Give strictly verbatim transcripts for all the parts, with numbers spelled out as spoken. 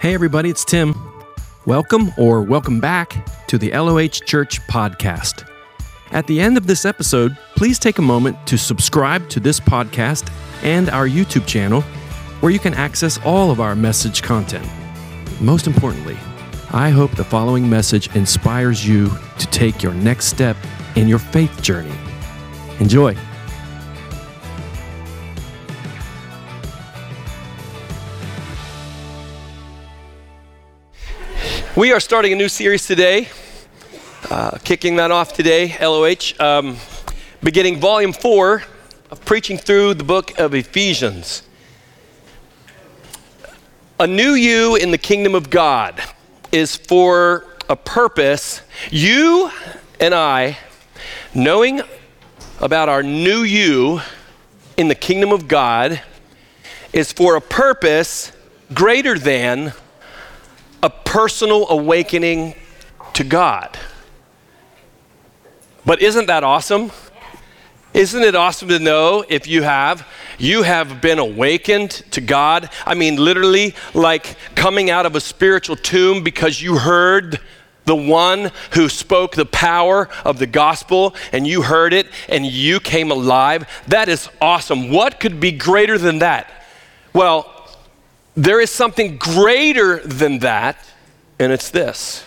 Hey everybody, it's Tim. Welcome or welcome back to the L O H Church podcast. At the end of this episode, please take a moment to subscribe to this podcast and our YouTube channel, where you can access all of our message content. Most importantly, I hope the following message inspires you to take your next step in your faith journey. Enjoy. We are starting a new series today, uh, kicking that off today, L O H, um, beginning volume four of preaching through the book of Ephesians. A new you in the kingdom of God is for a purpose. You and I, knowing about our new you in the kingdom of God, is for a purpose greater than a personal awakening to God. But isn't that awesome? Isn't it awesome to know if you have, you have been awakened to God? I mean, literally like coming out of a spiritual tomb because you heard the one who spoke the power of the gospel and you heard it and you came alive. That is awesome. What could be greater than that? Well, there is something greater than that, and it's this: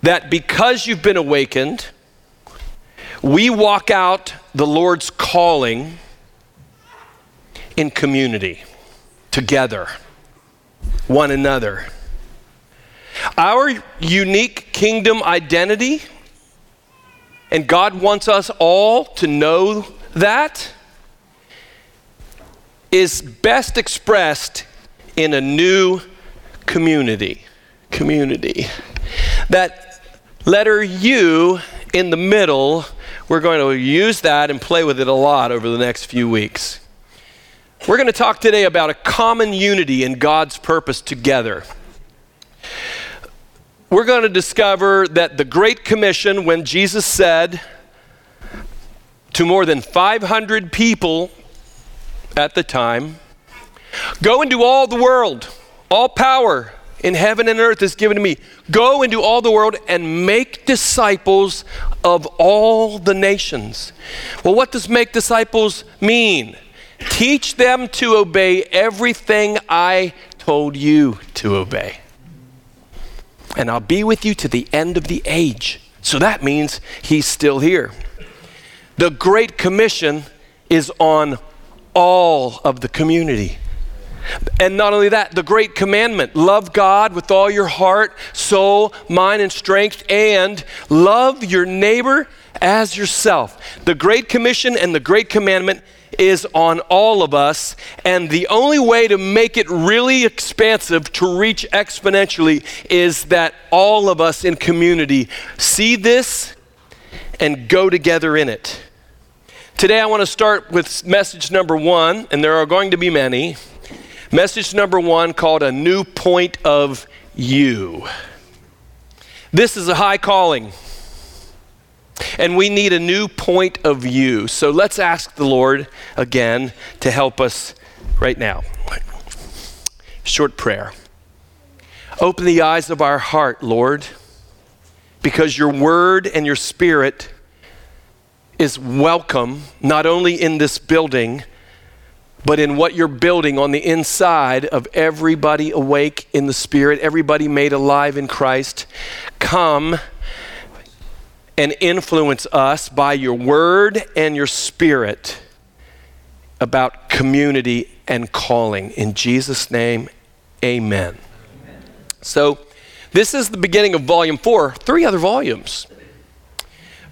that because you've been awakened, we walk out the Lord's calling in community, together, one another. Our unique kingdom identity, and God wants us all to know that, is best expressed in a new community. Community. That letter U in the middle, we're going to use that and play with it a lot over the next few weeks. We're going to talk today about a common unity in God's purpose together. We're going to discover that the Great Commission, when Jesus said to more than five hundred people at the time, "Go into all the world, all power in heaven and earth is given to me. Go into all the world and make disciples of all the nations." Well, what does make disciples mean? Teach them to obey everything I told you to obey. And I'll be with you to the end of the age. So that means he's still here. The Great Commission is on all of the community. And not only that, the great commandment, love God with all your heart, soul, mind, and strength, and love your neighbor as yourself. The Great Commission and the Great Commandment is on all of us, and the only way to make it really expansive, to reach exponentially, is that all of us in community see this and go together in it. Today I want to start with message number one, and there are going to be many. Message number one, called A New Point of You. This is a high calling, and we need a new point of view. So let's ask the Lord again to help us right now. Short prayer. Open the eyes of our heart, Lord, because your word and your spirit is welcome, not only in this building, but in what you're building on the inside of everybody awake in the Spirit, everybody made alive in Christ. Come and influence us by your word and your spirit about community and calling. In Jesus' name, amen. Amen. So this is the beginning of volume four, three other volumes.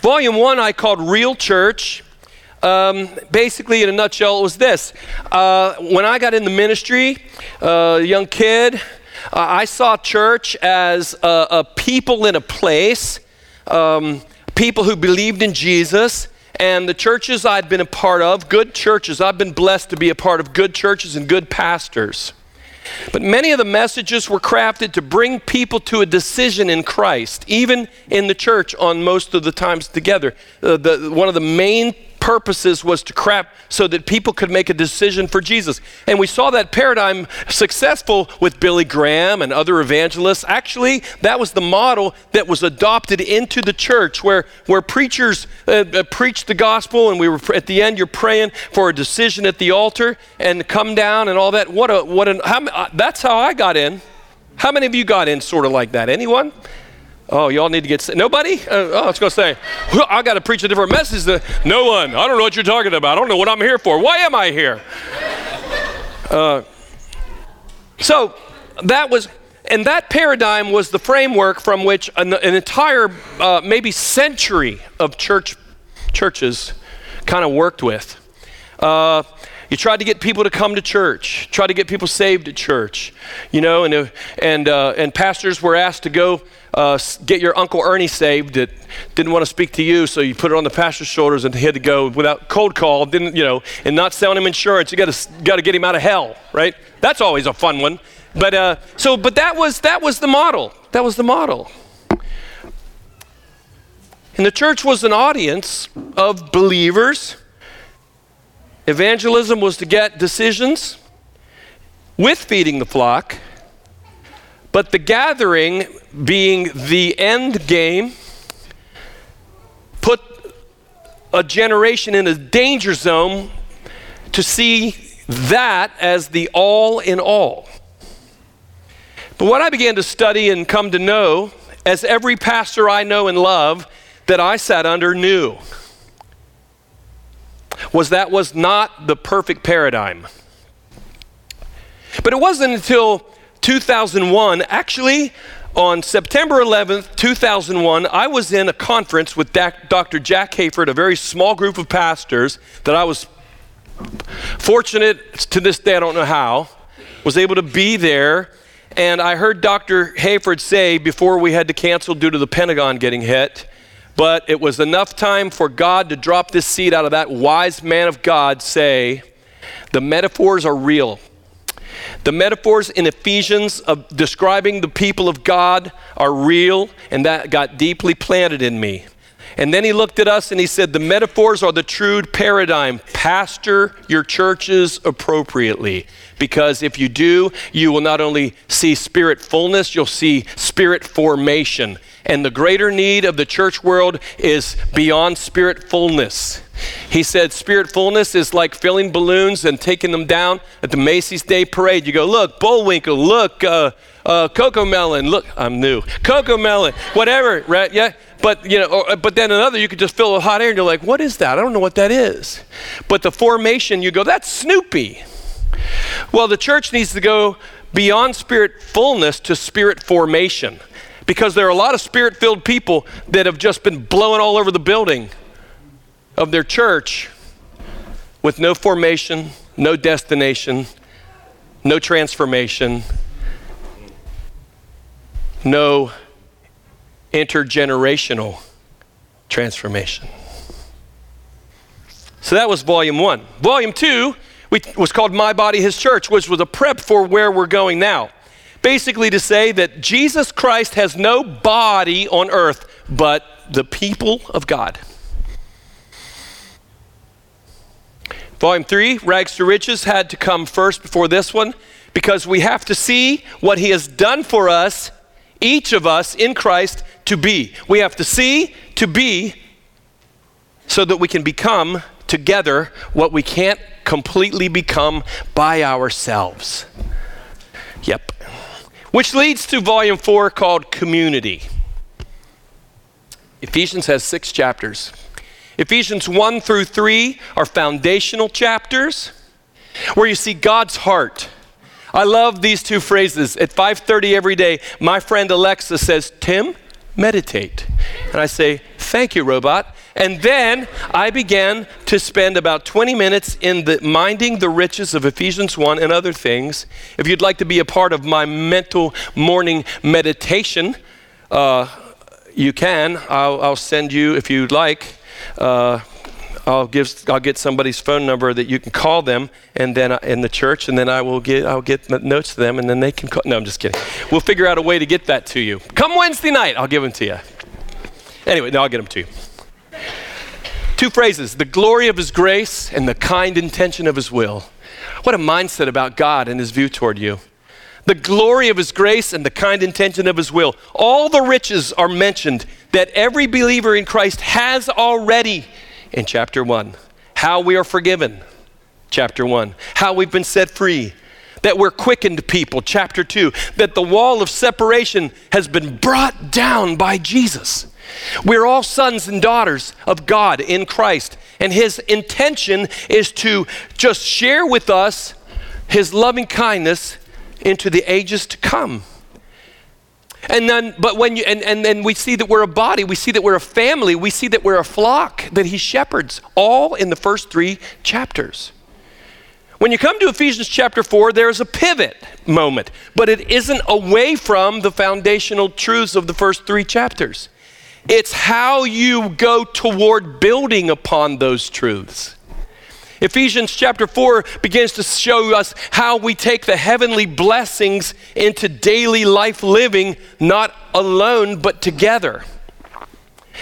Volume one I called Real Church. Um, basically, in a nutshell, it was this. Uh, when I got in the ministry, uh, a young kid, uh, I saw church as a, a people in a place, um, people who believed in Jesus. And the churches I'd been a part of, good churches, I've been blessed to be a part of good churches and good pastors. But many of the messages were crafted to bring people to a decision in Christ, even in the church on most of the times together. Uh, the, one of the main purposes was to crap so that people could make a decision for Jesus. And we saw that paradigm successful with Billy Graham and other evangelists. Actually, that was the model that was adopted into the church where, where preachers uh, uh, preached the gospel, and we were at the end, you're praying for a decision at the altar and come down and all that. What a, what an, how, uh, that's how I got in. How many of you got in sort of like that? Anyone? Oh, y'all need to get saved. Nobody? Uh, oh, I was going to say, I got to preach a different message. To, no one. I don't know what you're talking about. I don't know what I'm here for. Why am I here? Uh, so that was, and that paradigm was the framework from which an, an entire uh, maybe century of church churches kind of worked with. Uh, You tried to get people to come to church, tried to get people saved at church, you know, and and uh, and pastors were asked to go uh, get your Uncle Ernie saved that didn't want to speak to you, so you put it on the pastor's shoulders and he had to go without cold call, didn't you know, and not selling him insurance. You got to got to get him out of hell, right? That's always a fun one. But uh, so, but that was that was the model. That was the model. And the church was an audience of believers. Evangelism was to get decisions with feeding the flock, but the gathering being the end game put a generation in a danger zone to see that as the all in all. But what I began to study and come to know, as every pastor I know and love that I sat under knew, was that was not the perfect paradigm. But it wasn't until two thousand one, actually on September eleventh, two thousand one, I was in a conference with Doctor Jack Hayford, a very small group of pastors that I was fortunate, to this day I don't know how, was able to be there. And I heard Doctor Hayford say before we had to cancel due to the Pentagon getting hit, but it was enough time for God to drop this seed out of that wise man of God, say, the metaphors are real. The metaphors in Ephesians of describing the people of God are real, and that got deeply planted in me. And then he looked at us and he said, the metaphors are the true paradigm. Pastor your churches appropriately. Because if you do, you will not only see spirit fullness, you'll see spirit formation. And the greater need of the church world is beyond spirit fullness. He said spirit fullness is like filling balloons and taking them down at the Macy's Day Parade. You go, look, Bullwinkle, look, uh, uh, Cocomelon, look, I'm new, Cocomelon, whatever, right? Yeah, but you know, or, but then another, you could just fill with hot air and you're like, what is that? I don't know what that is. But the formation, you go, that's Snoopy. Well, the church needs to go beyond spirit fullness to spirit formation, because there are a lot of spirit-filled people that have just been blowing all over the building of their church with no formation, no destination, no transformation, no intergenerational transformation. So that was volume one. Volume two we, was called My Body, His Church, which was a prep for where we're going now. Basically to say that Jesus Christ has no body on earth but the people of God. Volume three, Rags to Riches, had to come first before this one because we have to see what he has done for us, each of us in Christ, to be. We have to see to be so that we can become together what we can't completely become by ourselves. Yep. Which leads to volume four called Community. Ephesians has six chapters. Ephesians one through three are foundational chapters where you see God's heart. I love these two phrases. At five thirty every day, my friend Alexa says, Tim, meditate. And I say, thank you, robot. And then I began to spend about twenty minutes in the minding the riches of Ephesians one and other things. If you'd like to be a part of my mental morning meditation, uh, you can. I'll, I'll send you, if you'd like, uh, I'll give. I'll get somebody's phone number that you can call them, and then I, in the church, and then I will get. I'll get notes to them, and then they can call. No, I'm just kidding. We'll figure out a way to get that to you. Come Wednesday night, I'll give them to you. Anyway, no, I'll get them to you. Two phrases, the glory of his grace and the kind intention of his will. What a mindset about God and his view toward you. The glory of his grace and the kind intention of his will. All the riches are mentioned that every believer in Christ has already in chapter one. How we are forgiven, chapter one. How we've been set free, that we're quickened people, chapter two. That the wall of separation has been brought down by Jesus. We're all sons and daughters of God in Christ. And his intention is to just share with us his loving kindness into the ages to come. And then, but when you, and, and then we see that we're a body, we see that we're a family, we see that we're a flock that he shepherds, all in the first three chapters. When you come to Ephesians chapter four, there is a pivot moment, but it isn't away from the foundational truths of the first three chapters. It's how you go toward building upon those truths. Ephesians chapter four begins to show us how we take the heavenly blessings into daily life living, not alone, but together.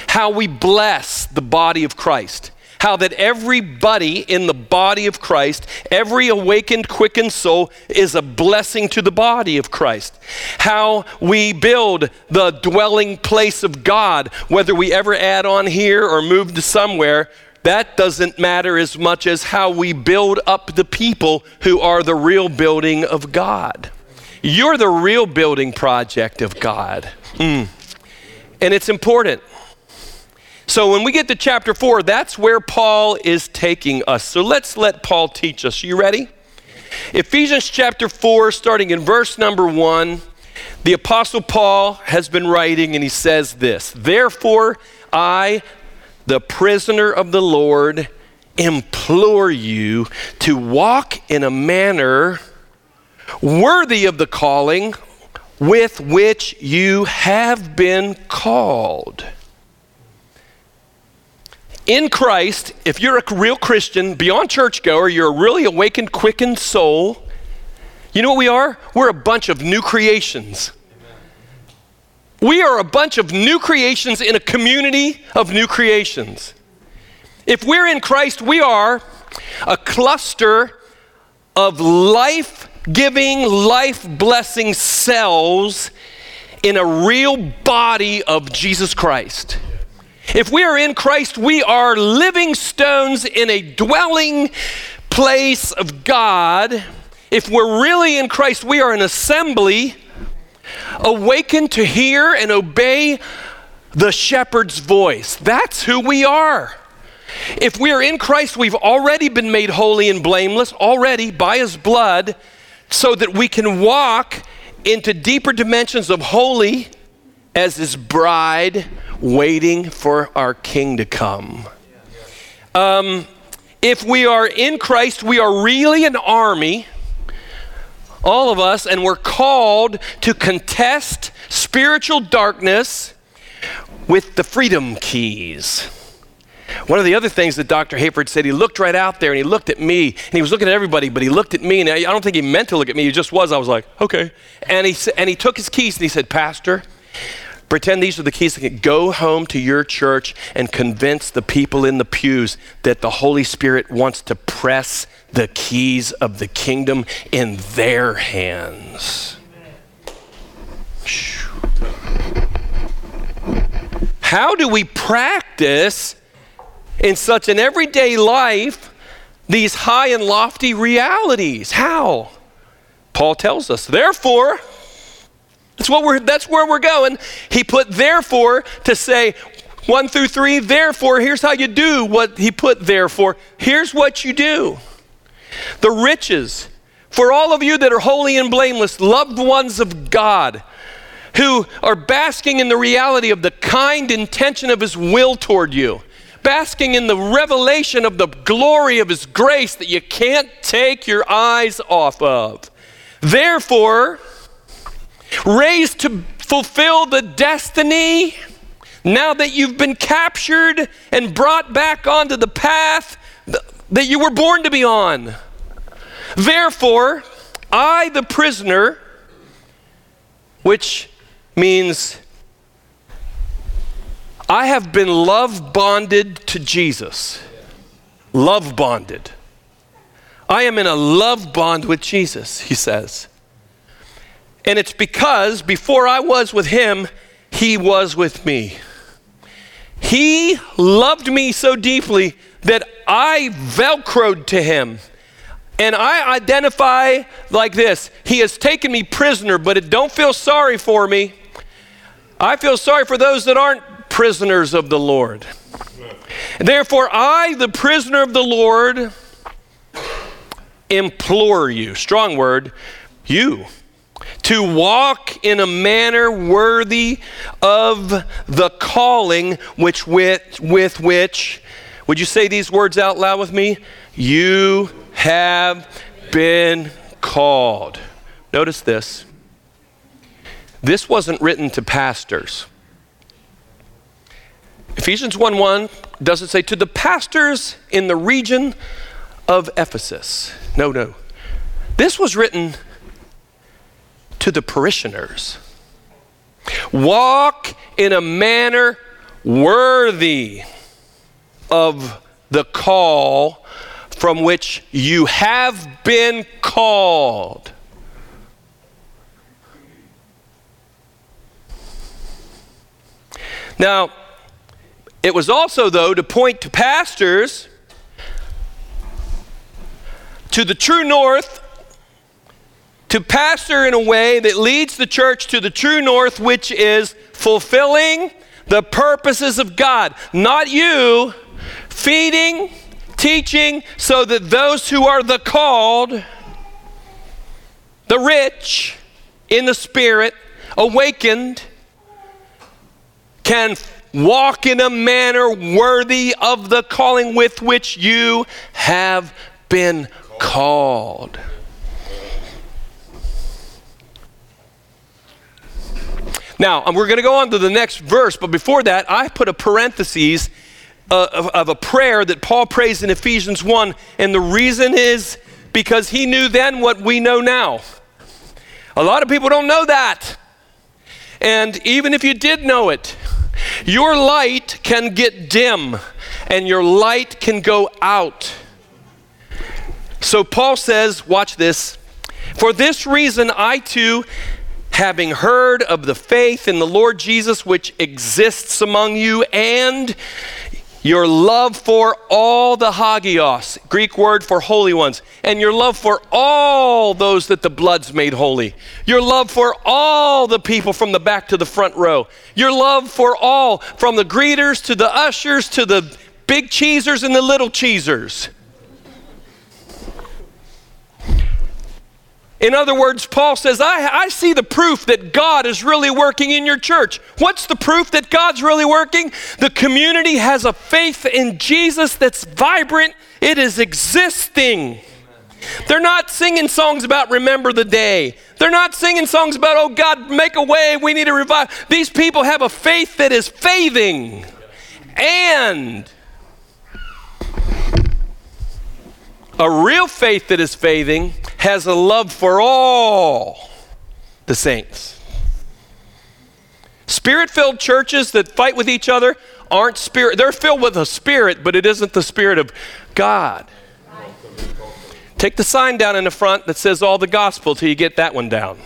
How we bless the body of Christ. How that everybody in the body of Christ, every awakened, quickened soul is a blessing to the body of Christ. How we build the dwelling place of God, whether we ever add on here or move to somewhere, that doesn't matter as much as how we build up the people who are the real building of God. You're the real building project of God. Mm. And it's important. So when we get to chapter four, that's where Paul is taking us. So let's let Paul teach us. You ready? Ephesians chapter four, starting in verse number one, the Apostle Paul has been writing and he says this, "Therefore I, the prisoner of the Lord, implore you to walk in a manner worthy of the calling with which you have been called." In Christ, if you're a real Christian, beyond churchgoer, you're a really awakened, quickened soul. You know what we are? We're a bunch of new creations. We are a bunch of new creations in a community of new creations. If we're in Christ, we are a cluster of life-giving, life-blessing cells in a real body of Jesus Christ. If we are in Christ, we are living stones in a dwelling place of God. If we're really in Christ, we are an assembly awakened to hear and obey the shepherd's voice. That's who we are. If we are in Christ, we've already been made holy and blameless, already by his blood, so that we can walk into deeper dimensions of holy as his bride waiting for our king to come. Um, if we are in Christ, we are really an army, all of us, and we're called to contest spiritual darkness with the freedom keys. One of the other things that Doctor Hayford said, he looked right out there and he looked at me, and he was looking at everybody, but he looked at me, and I don't think he meant to look at me, he just was. I was like, okay. And he, and he took his keys and he said, "Pastor, pretend these are the keys that can go home to your church and convince the people in the pews that the Holy Spirit wants to press the keys of the kingdom in their hands." How do we practice in such an everyday life these high and lofty realities? How? Paul tells us, therefore, That's, what we're, that's where we're going. He put therefore to say one through three, therefore, here's how you do what he put therefore. Here's what you do. The riches for all of you that are holy and blameless, loved ones of God, who are basking in the reality of the kind intention of his will toward you, basking in the revelation of the glory of his grace that you can't take your eyes off of. Therefore, raised to fulfill the destiny, now that you've been captured and brought back onto the path th- that you were born to be on. Therefore, I, the prisoner, which means I have been love bonded to Jesus. Love bonded. I am in a love bond with Jesus, he says. And it's because before I was with him, he was with me. He loved me so deeply that I velcroed to him. And I identify like this: he has taken me prisoner, but it don't feel sorry for me. I feel sorry for those that aren't prisoners of the Lord. Therefore, I, the prisoner of the Lord, implore you, strong word, you, to walk in a manner worthy of the calling which with, with which, would you say these words out loud with me? You have been called. Notice this. This wasn't written to pastors. Ephesians one one doesn't say to the pastors in the region of Ephesus. No, no. This was written to the parishioners. Walk in a manner worthy of the call from which you have been called. Now, it was also, though, to point to pastors, to the true north, to pastor in a way that leads the church to the true north, which is fulfilling the purposes of God. Not you, feeding, teaching, so that those who are the called, the rich in the spirit, awakened, can walk in a manner worthy of the calling with which you have been called. Now, we're going to go on to the next verse, but before that, I put a parenthesis uh, of, of a prayer that Paul prays in Ephesians one, and the reason is because he knew then what we know now. A lot of people don't know that. And even if you did know it, your light can get dim and your light can go out. So Paul says, watch this, for this reason I too, having heard of the faith in the Lord Jesus which exists among you and your love for all the hagios, Greek word for holy ones, and your love for all those that the blood's made holy, your love for all the people from the back to the front row, your love for all, from the greeters to the ushers to the big cheesers and the little cheesers. In other words, Paul says, I, I see the proof that God is really working in your church. What's the proof that God's really working? The community has a faith in Jesus that's vibrant. It is existing. Amen. They're not singing songs about remember the day. They're not singing songs about, oh God, make a way, we need a revival. These people have a faith that is faithing. And a real faith that is faithing has a love for all the saints. Spirit-filled churches that fight with each other aren't spirit, they're filled with a spirit, but it isn't the spirit of God. Right. Take the sign down in the front that says all the gospel till you get that one down.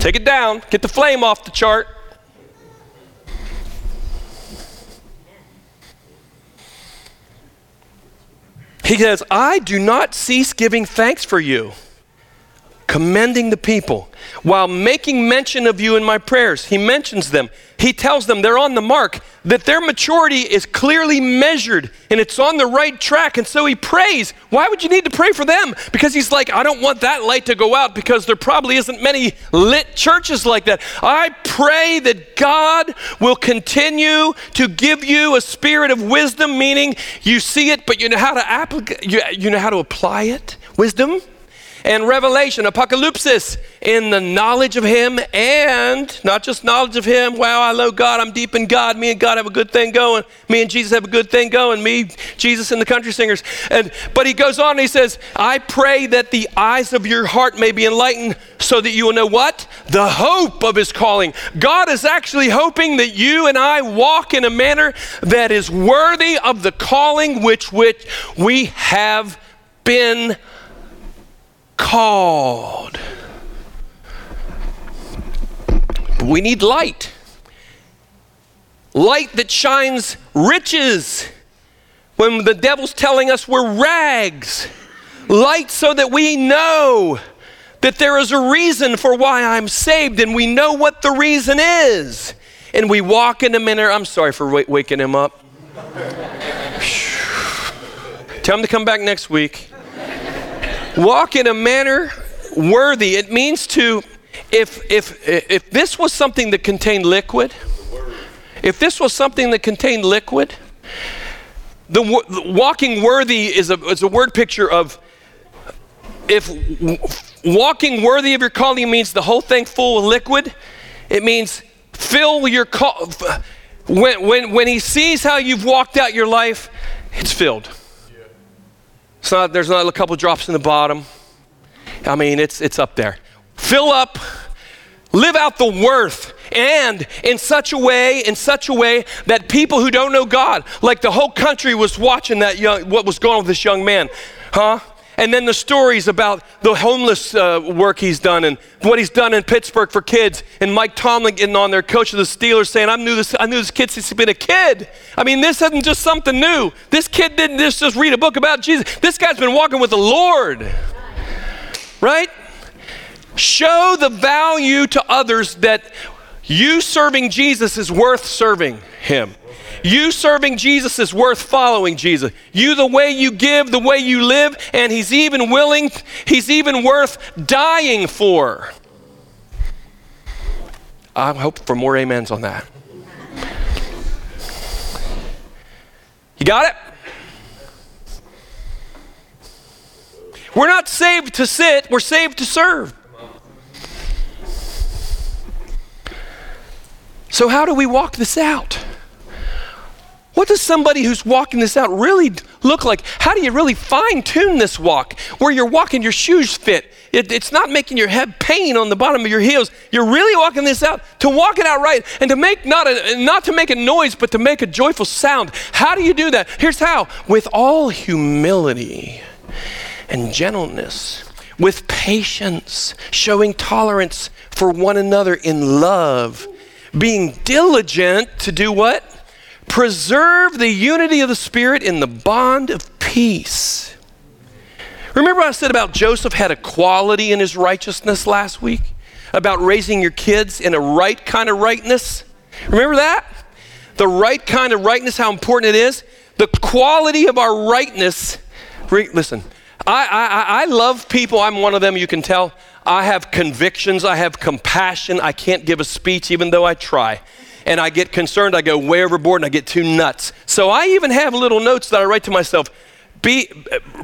Take it down, get the flame off the chart. He says, I do not cease giving thanks for you, commending the people, while making mention of you in my prayers. He mentions them. He tells them they're on the mark, that their maturity is clearly measured and it's on the right track. And so he prays. Why would you need to pray for them? Because he's like, I don't want that light to go out because there probably isn't many lit churches like that. I pray that God will continue to give you a spirit of wisdom, meaning you see it, but you know how to applic- you, you know how to apply it. Wisdom. and revelation, apocalypsis, in the knowledge of him, and not just knowledge of him, wow, I love God, I'm deep in God, me and God have a good thing going, me and Jesus have a good thing going, me, Jesus, and the country singers. And but he goes on and he says, I pray that the eyes of your heart may be enlightened so that you will know what? The hope of his calling. God is actually hoping that you and I walk in a manner that is worthy of the calling which which we have been called. We need light. Light that shines riches when the devil's telling us we're rags. Light so that we know that there is a reason for why I'm saved, and we know what the reason is. And we walk in a manner, I'm sorry for w- waking him up. Tell him to come back next week. Walk in a manner worthy. It means to, if if if this was something that contained liquid, if this was something that contained liquid, the, the walking worthy is a, is a word picture of, if w- walking worthy of your calling means the whole thing full of liquid, it means fill your call. When, when, when he sees how you've walked out your life, it's filled. It's not, there's not a couple drops in the bottom. I mean, it's it's up there. Fill up, live out the worth, and in such a way, in such a way that people who don't know God, like the whole country was watching that young, what was going on with this young man, huh? And then the stories about the homeless uh, work he's done and what he's done in Pittsburgh for kids, and Mike Tomlin getting on there, coach of the Steelers, saying, I knew this I knew this kid since he's been a kid. I mean, this isn't just something new. This kid didn't just, just read a book about Jesus. This guy's been walking with the Lord, right? Show the value to others that you serving Jesus is worth serving him. You serving Jesus is worth following Jesus. You, the way you give, the way you live, and he's even willing, he's even worth dying for. I hope for more amens on that. You got it? We're not saved to sit, we're saved to serve. So how do we walk this out? What does somebody who's walking this out really look like? How do you really fine-tune this walk where you're walking, your shoes fit? It, it's not making your head pain on the bottom of your heels. You're really walking this out. To walk it out right and to make not a, not to make a noise, but to make a joyful sound. How do you do that? Here's how. With all humility and gentleness, with patience, showing tolerance for one another in love, being diligent to do what? Preserve the unity of the Spirit in the bond of peace. Remember what I said about Joseph had a quality in his righteousness last week? About raising your kids in a right kind of rightness? Remember that? The right kind of rightness, how important it is? The quality of our rightness. Re- listen, I, I, I love people. I'm one of them, you can tell. I have convictions. I have compassion. I can't give a speech even though I try. And I get concerned, I go way overboard, and I get too nuts. So I even have little notes that I write to myself. Be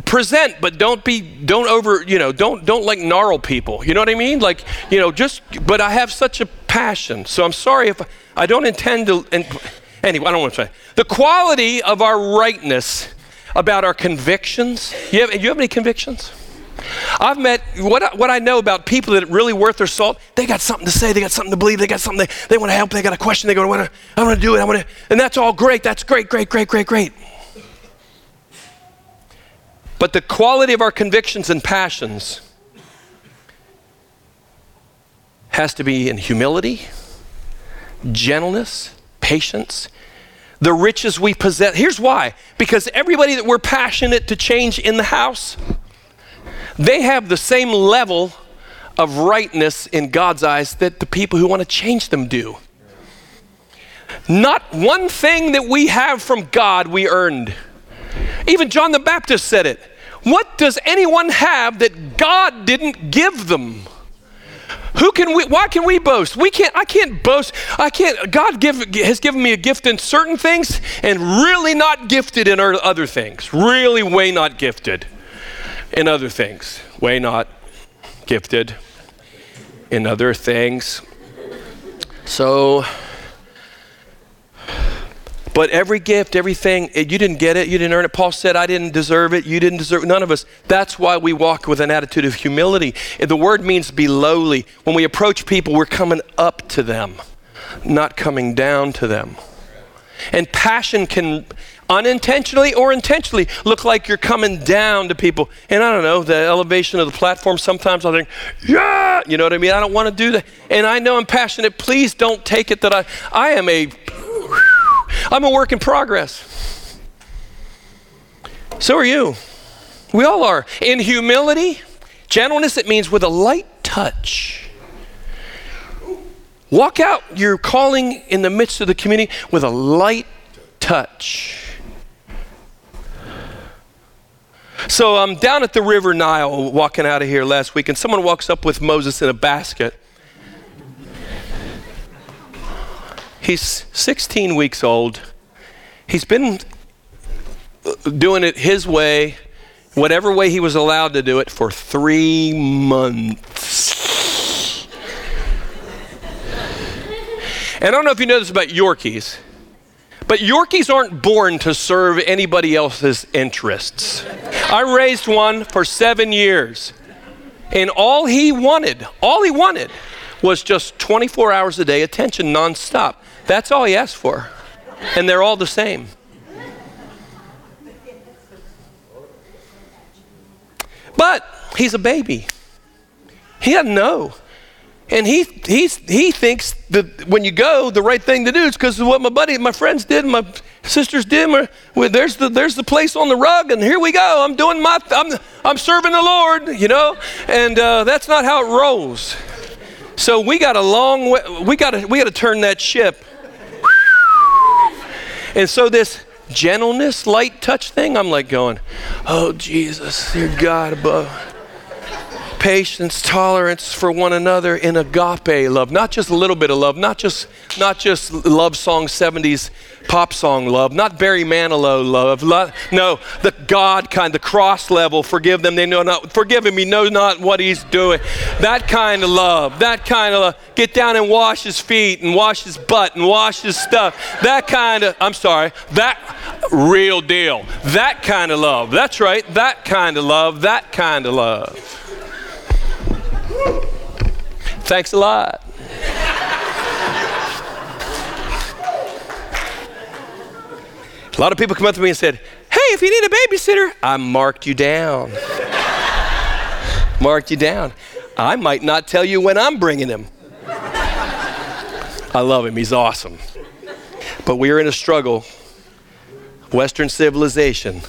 present, but don't be, don't over, you know, don't don't like gnarl people. You know what I mean? Like, you know, just, but I have such a passion. So I'm sorry if I, I don't intend to, and, anyway, I don't want to say. The quality of our rightness about our convictions. You have, you have any convictions? I've met, what I, what I know about people that are really worth their salt, they got something to say, they got something to believe, they got something, they, they want to help, they got a question, they go, I want to, I want to do it, I want to, and that's all great, that's great, great, great, great, great. But the quality of our convictions and passions has to be in humility, gentleness, patience, the riches we possess. Here's why, because everybody that we're passionate to change in the house, they have the same level of rightness in God's eyes that the people who want to change them do. Not one thing that we have from God we earned. Even John the Baptist said it. What does anyone have that God didn't give them? Who can we, why can we boast? We can't, I can't boast. I can't, God give, has given me a gift in certain things and really not gifted in other things. Really way not gifted. In other things, way not gifted in other things. So, but every gift, everything, you didn't get it, you didn't earn it. Paul said, I didn't deserve it, you didn't deserve it, none of us. That's why we walk with an attitude of humility. The word means be lowly. When we approach people, we're coming up to them, not coming down to them. And passion can unintentionally or intentionally look like you're coming down to people. And I don't know, the elevation of the platform, sometimes I think, yeah, you know what I mean? I don't want to do that. And I know I'm passionate. Please don't take it that I, I am a, I'm a work in progress. So are you. We all are. In humility, gentleness, it means with a light touch. Walk out your calling in the midst of the community with a light touch. So I'm down at the River Nile walking out of here last week, and someone walks up with Moses in a basket. He's sixteen weeks old. He's been doing it his way, whatever way he was allowed to do it, for three months. And I don't know if you know this about Yorkies, but Yorkies aren't born to serve anybody else's interests. I raised one for seven years, and all he wanted, all he wanted was just twenty-four hours a day, attention nonstop. That's all he asked for, and they're all the same. But he's a baby. He doesn't know. And he he's, he thinks that when you go, the right thing to do is because of what my buddy, my friends did, my sisters did. My, well, there's the there's the place on the rug, and here we go. I'm doing my I'm I'm serving the Lord, you know. And uh, that's not how it rolls. So we got a long way. We got to we got to turn that ship. And so this gentleness, light touch thing, I'm like going, oh Jesus, dear God above. Patience, tolerance for one another in agape love. Not just a little bit of love, not just not just love song seventies pop song love, not Barry Manilow love, love. No, the God kind, the cross level, forgive them, they know not, forgive him, he knows not what he's doing. That kind of love, that kind of love. Get down and wash his feet and wash his butt and wash his stuff. That kind of, I'm sorry, that real deal. That kind of love, that's right, that kind of love, that kind of love. Thanks a lot. A lot of people come up to me and said, hey, if you need a babysitter, I marked you down. Marked you down. I might not tell you when I'm bringing him. I love him. He's awesome. But we are in a struggle. Western civilization.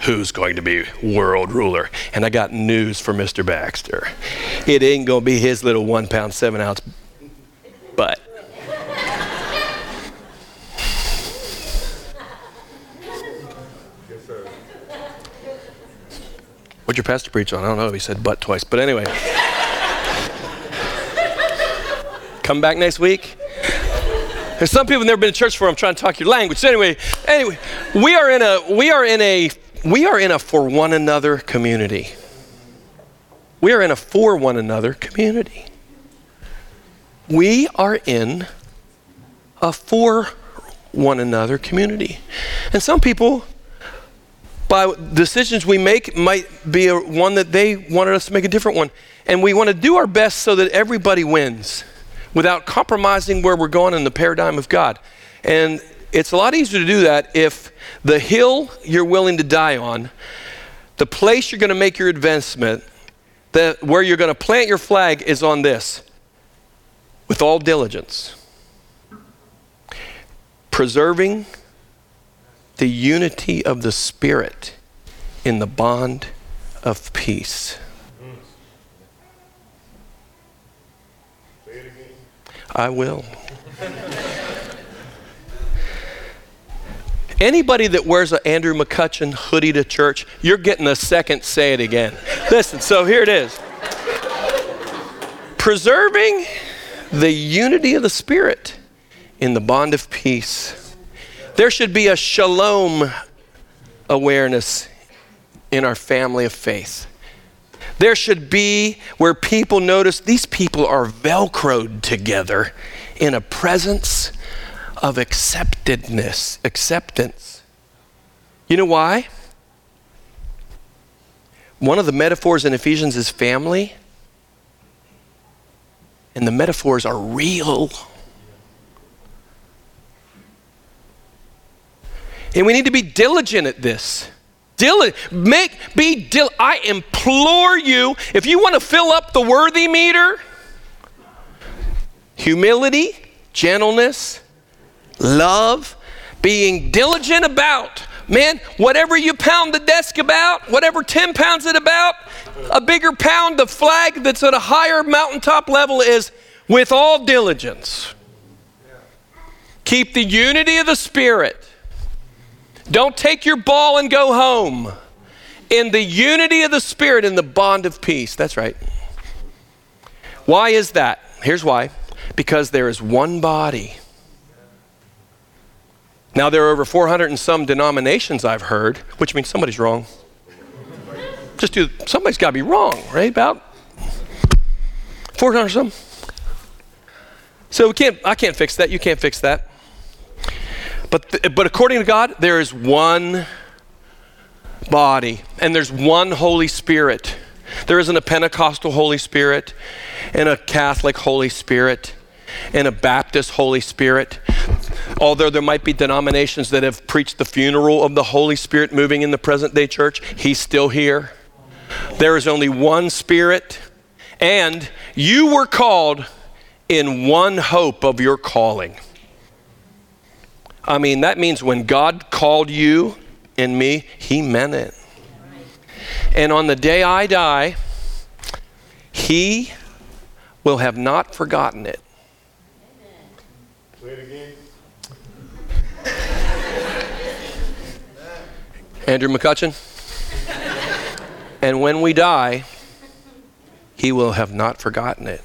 Who's going to be world ruler? And I got news for Mister Baxter. It ain't gonna be his little one pound, seven ounce butt. Yes, sir. What'd your pastor preach on? I don't know if he said butt twice, but anyway. Come back next week. There's some people who've never been to church before. I'm trying to talk your language. So anyway, anyway, we are in a, we are in a, We are in a for one another community. We are in a for one another community. We are in a for one another community. And some people, by decisions we make, might be a, one that they wanted us to make a different one. And we want to do our best so that everybody wins without compromising where we're going in the paradigm of God. And it's a lot easier to do that if the hill you're willing to die on, the place you're going to make your advancement, the, where you're going to plant your flag is on this, with all diligence. Preserving the unity of the Spirit in the bond of peace. Say it again. I will. Anybody that wears an Andrew McCutchen hoodie to church, you're getting a second say it again. Listen, so here it is. Preserving the unity of the Spirit in the bond of peace. There should be a shalom awareness in our family of faith. There should be where people notice these people are Velcroed together in a presence of acceptedness, acceptance. You know why? One of the metaphors in Ephesians is family, and the metaphors are real. And we need to be diligent at this. Diligent, make, be diligent. I implore you, if you want to fill up the worthy meter, humility, gentleness, love, being diligent about, man, whatever you pound the desk about, whatever Tim pounds it about, a bigger pound, the flag that's at a higher mountaintop level is with all diligence. Keep the unity of the Spirit. Don't take your ball and go home. In the unity of the Spirit, in the bond of peace. That's right. Why is that? Here's why. Because there is one body. Now, there are over four hundred and some denominations I've heard, which means somebody's wrong. Just do, somebody's got to be wrong, right? About four hundred or some. So we can't, I can't fix that. You can't fix that. But, th- but according to God, there is one body and there's one Holy Spirit. There isn't a Pentecostal Holy Spirit and a Catholic Holy Spirit and a Baptist Holy Spirit. Although there might be denominations that have preached the funeral of the Holy Spirit moving in the present day church, he's still here. There is only one Spirit, and you were called in one hope of your calling. I mean, that means when God called you and me, he meant it. And on the day I die, he will have not forgotten it. Play it again. Andrew McCutchen. And when we die, he will have not forgotten it.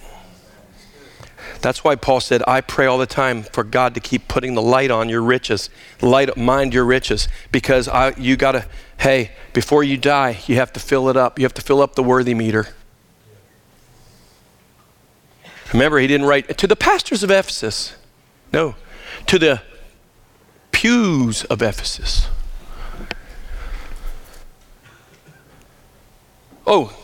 That's why Paul said, I pray all the time for God to keep putting the light on your riches, light, mind your riches, because I, you got to, hey, before you die, you have to fill it up. You have to fill up the worthy meter. Remember, he didn't write, to the pastors of Ephesus. No, to the pews of Ephesus. Oh,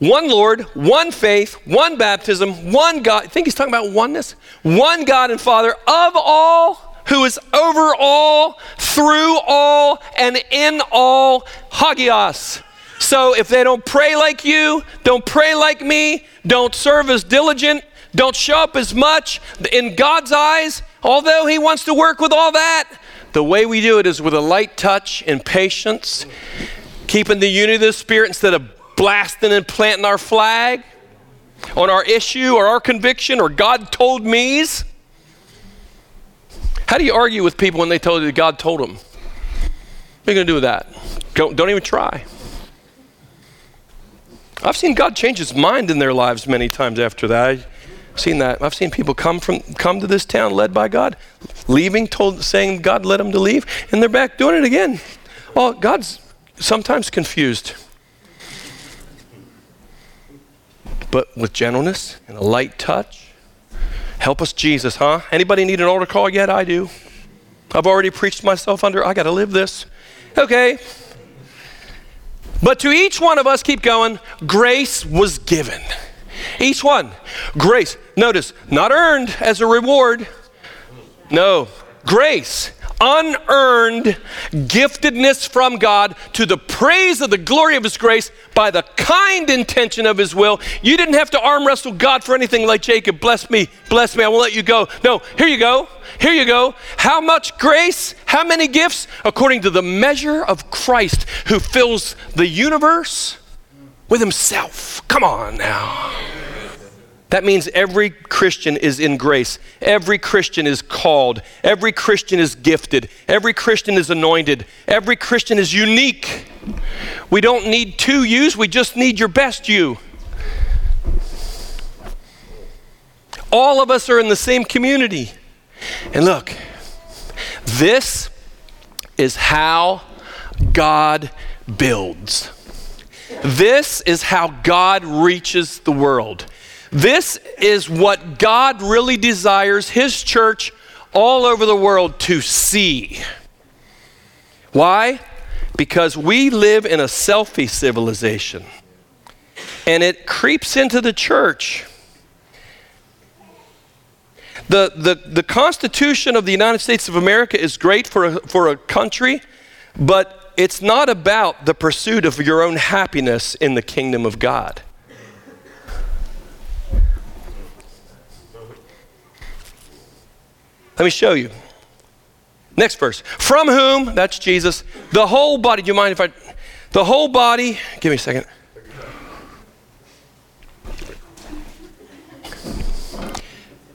one Lord, one faith, one baptism, one God. I think he's talking about oneness. One God and Father of all, who is over all, through all, and in all, hagios. So if they don't pray like you, don't pray like me, don't serve as diligent, don't show up as much, in God's eyes, although he wants to work with all that, the way we do it is with a light touch and patience, keeping the unity of the Spirit instead of blasting and planting our flag on our issue or our conviction or God told me's. How do you argue with people when they tell you that God told them? What are you going to do with that? Don't, don't even try. I've seen God change his mind in their lives many times after that. I've seen that. I've seen people come from come to this town led by God, leaving, told, saying God led them to leave, and they're back doing it again. Well, God's sometimes confused. But with gentleness and a light touch, help us, Jesus, huh? Anybody need an altar call yet? I do. I've already preached myself under. I got to live this. Okay. But to each one of us, keep going, grace was given. Each one. Grace. Notice, not earned as a reward. No. Grace. Unearned giftedness from God to the praise of the glory of his grace by the kind intention of his will. You didn't have to arm wrestle God for anything like Jacob. Bless me, bless me, I won't let you go. No, here you go, here you go. How much grace, how many gifts? According to the measure of Christ who fills the universe with himself. Come on now. That means every Christian is in grace. Every Christian is called. Every Christian is gifted. Every Christian is anointed. Every Christian is unique. We don't need two yous, we just need your best you. All of us are in the same community. And look, this is how God builds. This is how God reaches the world. This is what God really desires his church all over the world to see. Why? Because we live in a selfie civilization, and it creeps into the church. The, the, the Constitution of the United States of America is great for a, for a country, but it's not about the pursuit of your own happiness in the kingdom of God. Let me show you. Next verse. From whom, that's Jesus, the whole body, do you mind if I, the whole body, give me a second.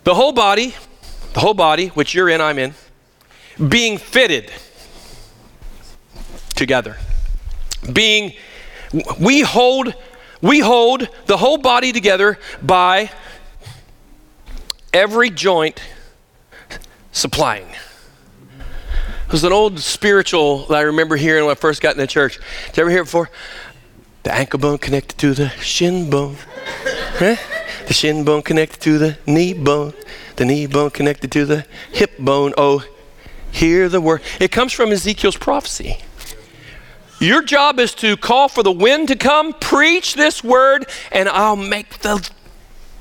The whole body, the whole body, which you're in, I'm in, being fitted together. Being, we hold, we hold the whole body together by every joint supplying. It was an old spiritual that I remember hearing when I first got in the church. Did you ever hear it before? The ankle bone connected to the shin bone. Huh? The shin bone connected to the knee bone. The knee bone connected to the hip bone. Oh, hear the word. It comes from Ezekiel's prophecy. Your job is to call for the wind to come, preach this word, and I'll make the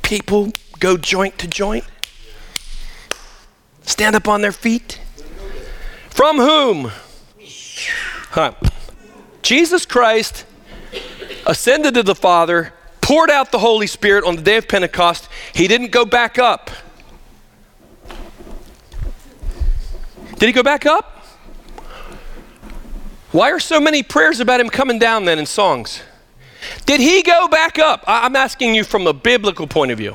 people go joint to joint. Stand up on their feet. From whom? Huh. Jesus Christ ascended to the Father, poured out the Holy Spirit on the day of Pentecost. He didn't go back up. Did he go back up? Why are so many prayers about him coming down then in songs? Did he go back up? I'm asking you from a biblical point of view.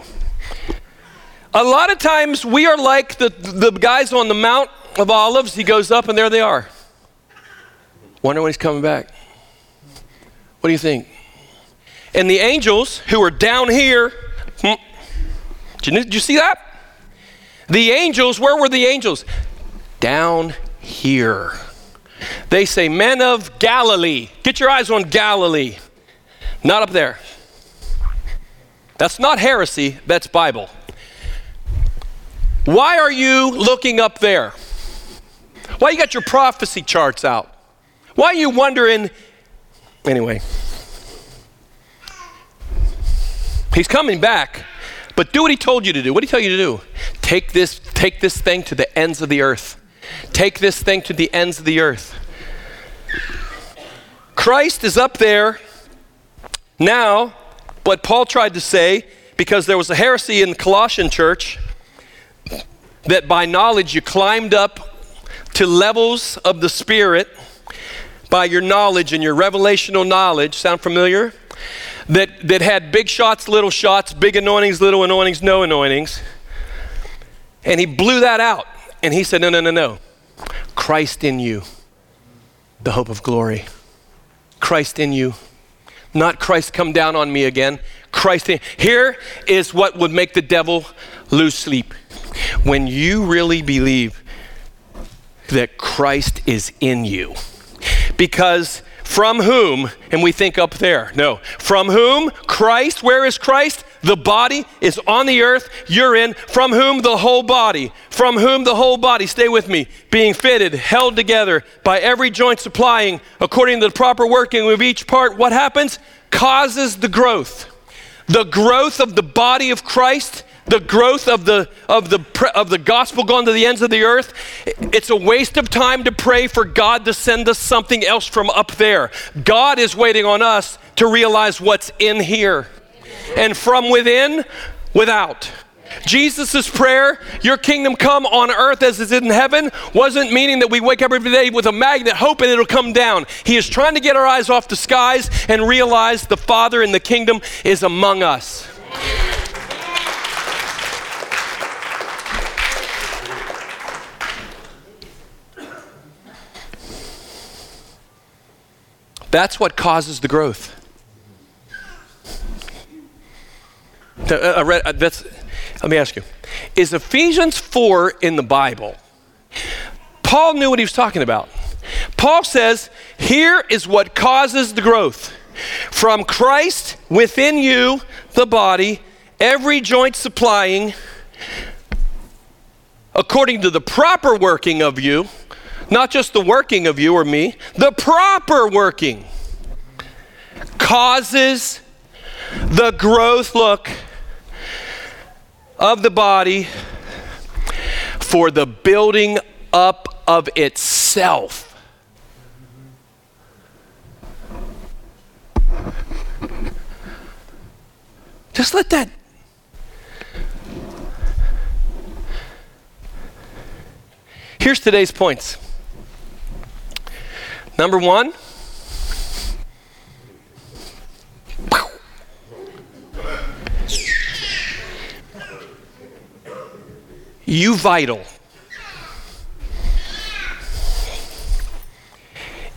A lot of times we are like the, the guys on the Mount of Olives. He goes up and there they are. Wonder when he's coming back. What do you think? And the angels who are down here, hmm, did, you, did you see that? The angels, where were the angels? Down here. They say, men of Galilee, get your eyes on Galilee, not up there. That's not heresy, that's Bible. Why are you looking up there? Why you got your prophecy charts out? Why are you wondering? Anyway, he's coming back, but do what he told you to do. What did he tell you to do? Take this, take this thing to the ends of the earth. Take this thing to the ends of the earth. Christ is up there now, but Paul tried to say, because there was a heresy in the Colossian church, that by knowledge you climbed up to levels of the Spirit by your knowledge and your revelational knowledge. Sound familiar? That, that had big shots, little shots, big anointings, little anointings, no anointings. And he blew that out. And he said, no, no, no, no. Christ in you, the hope of glory. Christ in you. Not Christ come down on me again. Christ in. Here is what would make the devil lose sleep. When you really believe that Christ is in you, because from whom, and we think up there, no, from whom Christ, where is Christ? The body is on the earth, you're in, from whom the whole body, from whom the whole body, stay with me, being fitted, held together by every joint supplying, according to the proper working of each part, what happens? Causes the growth. The growth of the body of Christ, the growth of the of the of the gospel gone to the ends of the earth. It's a waste of time to pray for God to send us something else from up there. God is waiting on us to realize what's in here, and from within, without. Jesus' prayer, your kingdom come on earth as it is in heaven, wasn't meaning that we wake up every day with a magnet hoping it'll come down. He is trying to get our eyes off the skies and realize the Father and the kingdom is among us. That's what causes the growth. I read, that's, let me ask you, is Ephesians four in the Bible? Paul knew what he was talking about. Paul says, here is what causes the growth. From Christ within you, the body, every joint supplying, according to the proper working of you, not just the working of you or me, the proper working causes the growth, look, of the body for the building up of itself. Just let that. Here's today's points. Number one. You vital.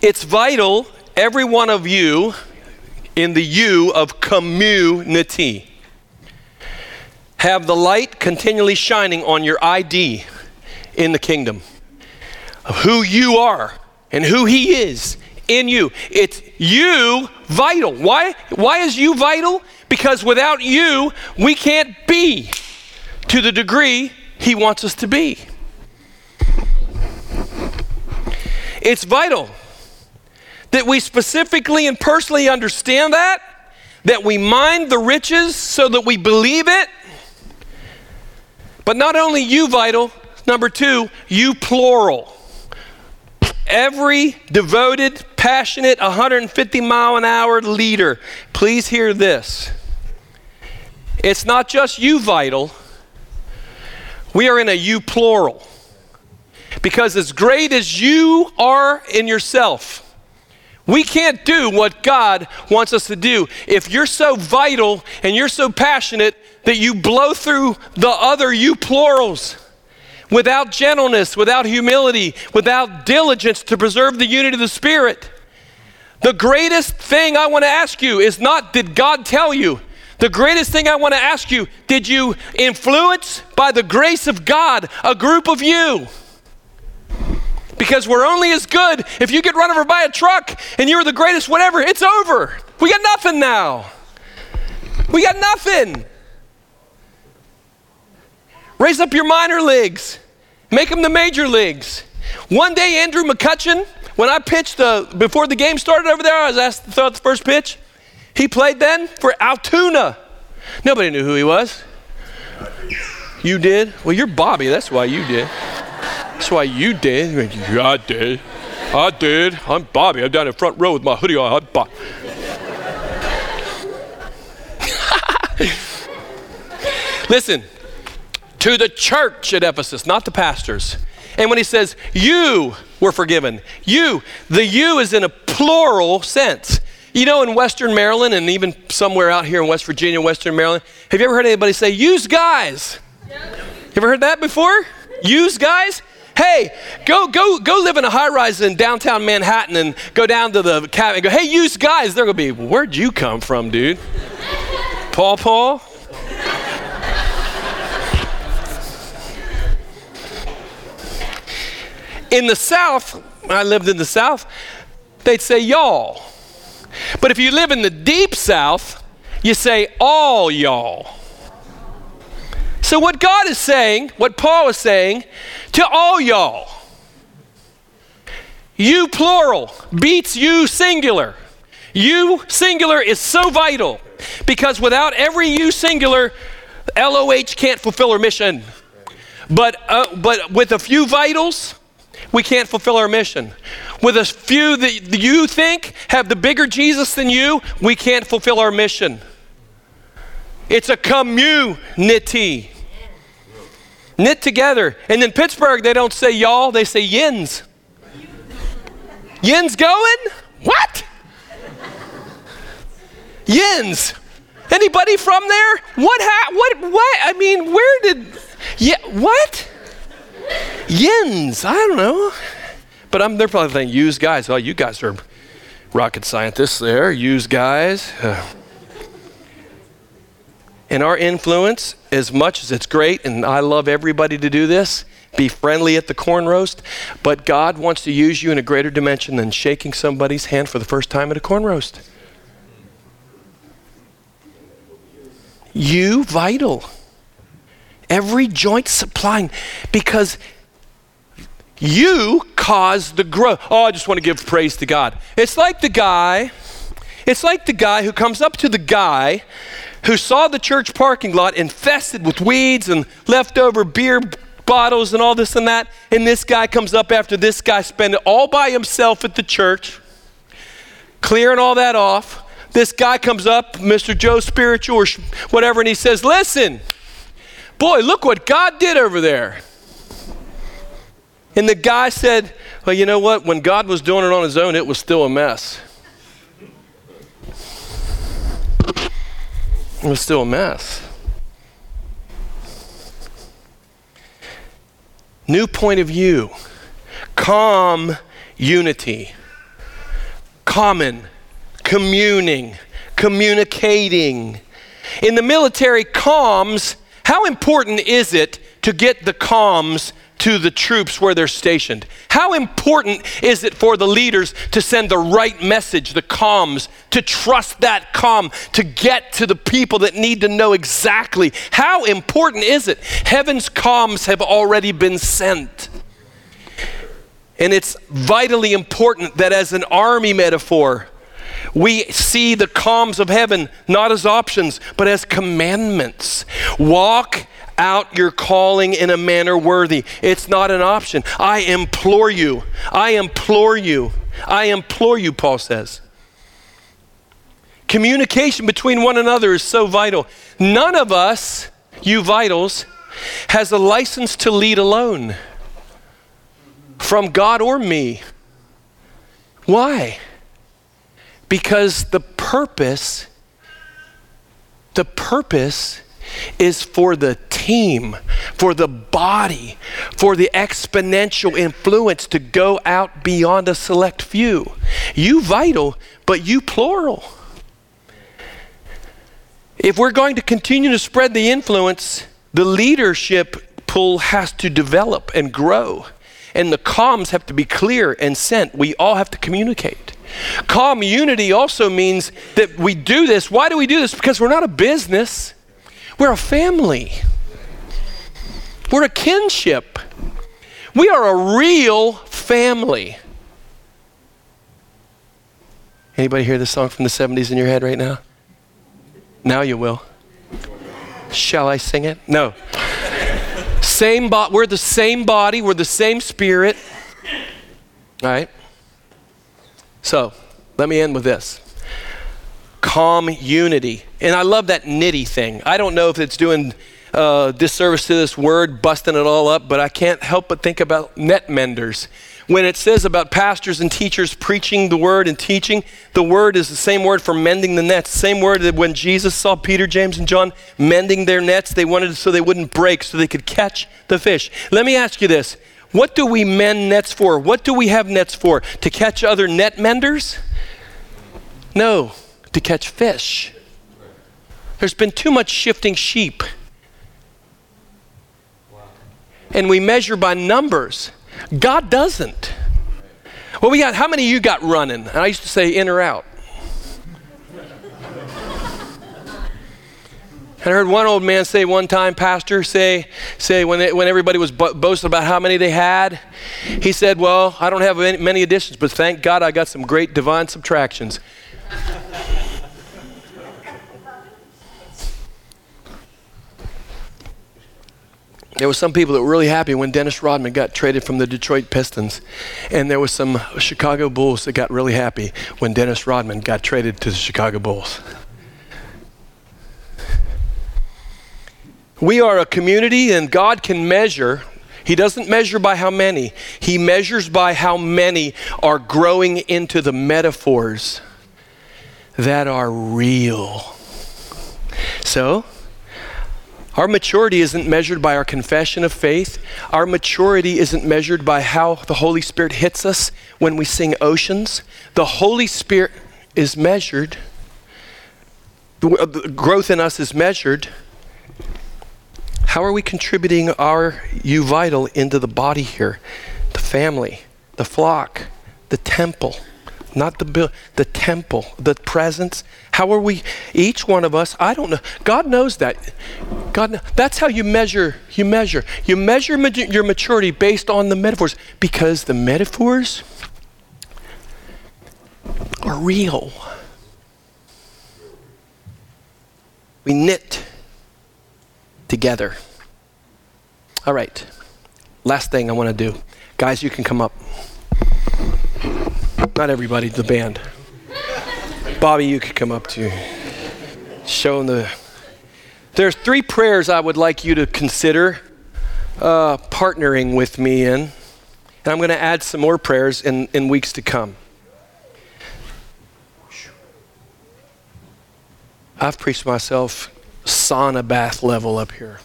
It's vital, every one of you, in the you of community. Have the light continually shining on your I D in the kingdom of who you are and who he is in you. It's you vital. Why? Why is you vital? Because without you, we can't be to the degree he wants us to be. It's vital that we specifically and personally understand that, that we mind the riches so that we believe it. But not only you vital, number two, you plural. Every devoted, passionate, one hundred fifty mile an hour leader, please hear this. It's not just you vital. We are in a you plural. Because as great as you are in yourself, we can't do what God wants us to do if you're so vital and you're so passionate that you blow through the other you plurals without gentleness, without humility, without diligence to preserve the unity of the Spirit. The greatest thing I want to ask you is not, did God tell you? The greatest thing I want to ask you, did you influence by the grace of God a group of you? Because we're only as good. If you get run over by a truck and you're the greatest whatever, it's over. We got nothing now. We got nothing. Raise up your minor leagues. Make them the major leagues. One day, Andrew McCutchen, when I pitched the, before the game started over there, I was asked to throw out the first pitch. He played then for Altoona. Nobody knew who he was. You did? Well, you're Bobby. That's why you did. That's why you did. Yeah, I did. I did. I'm Bobby. I'm down in front row with my hoodie on. I'm Bobby. Listen, to the church at Ephesus, not the pastors. And when he says, you were forgiven, you, the you is in a plural sense. You know, in Western Maryland and even somewhere out here in West Virginia, Western Maryland, have you ever heard anybody say, use guys? Yeah. You ever heard that before? Use guys? Hey, go go go live in a high rise in downtown Manhattan and go down to the cabin and go, hey, use guys. They're going to be, where'd you come from, dude? Paul Paul? In the South, I lived in the South, they'd say y'all. But if you live in the deep South, you say all y'all. So what God is saying, what Paul is saying, to all y'all, you plural beats you singular. You singular is so vital because without every you singular, L O H can't fulfill our mission. But, uh, but with a few vitals, we can't fulfill our mission. With a few that you think have the bigger Jesus than you, we can't fulfill our mission. It's a community. Knit together. And in Pittsburgh, they don't say y'all, they say yins. Yins going? What? Yins. Anybody from there? What, ha- what, what? I mean, where did, yeah, what? Yins, I don't know. But I'm, they're probably thinking, use guys. Oh, you guys are rocket scientists there. Use guys. Uh. And our influence, as much as it's great, and I love everybody to do this, be friendly at the corn roast, but God wants to use you in a greater dimension than shaking somebody's hand for the first time at a corn roast. you vital. Every joint supplying, because you cause the growth. Oh, I just want to give praise to God. It's like the guy, it's like the guy who comes up to the guy who saw the church parking lot infested with weeds and leftover beer bottles and all this and that, and this guy comes up after this guy spent it all by himself at the church, clearing all that off. This guy comes up, Mister Joe Spiritual or whatever, and he says, listen, boy, look what God did over there. And the guy said, well, you know what? When God was doing it on his own, it was still a mess. It was still a mess. New point of view. Calm unity. Common. Communing. Communicating. In the military, comms. How important is it to get the comms to the troops where they're stationed? How important is it for the leaders to send the right message, the comms, to trust that comm, to get to the people that need to know exactly? How important is it? Heaven's comms have already been sent. And it's vitally important that as an army metaphor, we see the comms of heaven not as options, but as commandments. Walk out your calling in a manner worthy. It's not an option. I implore you. I implore you. I implore you, Paul says. Communication between one another is so vital. None of us, you vitals, has a license to lead alone from God or me. Why? Because the purpose, the purpose is for the team, for the body, for the exponential influence to go out beyond a select few. You vital, but you plural. If we're going to continue to spread the influence, the leadership pool has to develop and grow. And the comms have to be clear and sent. We all have to communicate. Calm unity also means that we do this. Why do we do this? Because we're not a business. We're a family. We're a kinship. We are a real family. Anybody hear this song from the seventies in your head right now? Now you will. Shall I sing it? No. Same bo- we're the same body. We're the same spirit. All right. So, let me end with this. Calm unity. And I love that nitty thing. I don't know if it's doing uh, disservice to this word, busting it all up, but I can't help but think about net menders. When it says about pastors and teachers preaching the word and teaching, the word is the same word for mending the nets. Same word that when Jesus saw Peter, James, and John mending their nets, they wanted it so they wouldn't break, so they could catch the fish. Let me ask you this. What do we mend nets for? What do we have nets for? To catch other net menders? No, to catch fish. There's been too much shifting sheep. And we measure by numbers. God doesn't. Well, we got, how many of you got running? And I used to say in or out. I heard one old man say one time, pastor, say, say when they, when everybody was bo- boasting about how many they had, he said, well, I don't have any, many additions, but thank God I got some great divine subtractions. There were some people that were really happy when Dennis Rodman got traded from the Detroit Pistons, and there were some Chicago Bulls that got really happy when Dennis Rodman got traded to the Chicago Bulls. We are a community, and God can measure. He doesn't measure by how many. He measures by how many are growing into the metaphors that are real. So, our maturity isn't measured by our confession of faith. Our maturity isn't measured by how the Holy Spirit hits us when we sing Oceans. The Holy Spirit is measured. The growth in us is measured. How are we contributing our you vital into the body here? The family, the flock, the temple, not the build, the temple, the presence. How are we, each one of us, I don't know. God knows that. God, that's how you measure, you measure. You measure ma- your maturity based on the metaphors, because the metaphors are real. We knit together. All right, last thing I want to do. Guys, you can come up. Not everybody, the band. Bobby, you could come up too. Show them the... There's three prayers I would like you to consider uh, partnering with me in. And I'm going to add some more prayers in, in weeks to come. I've preached myself sauna bath level up here.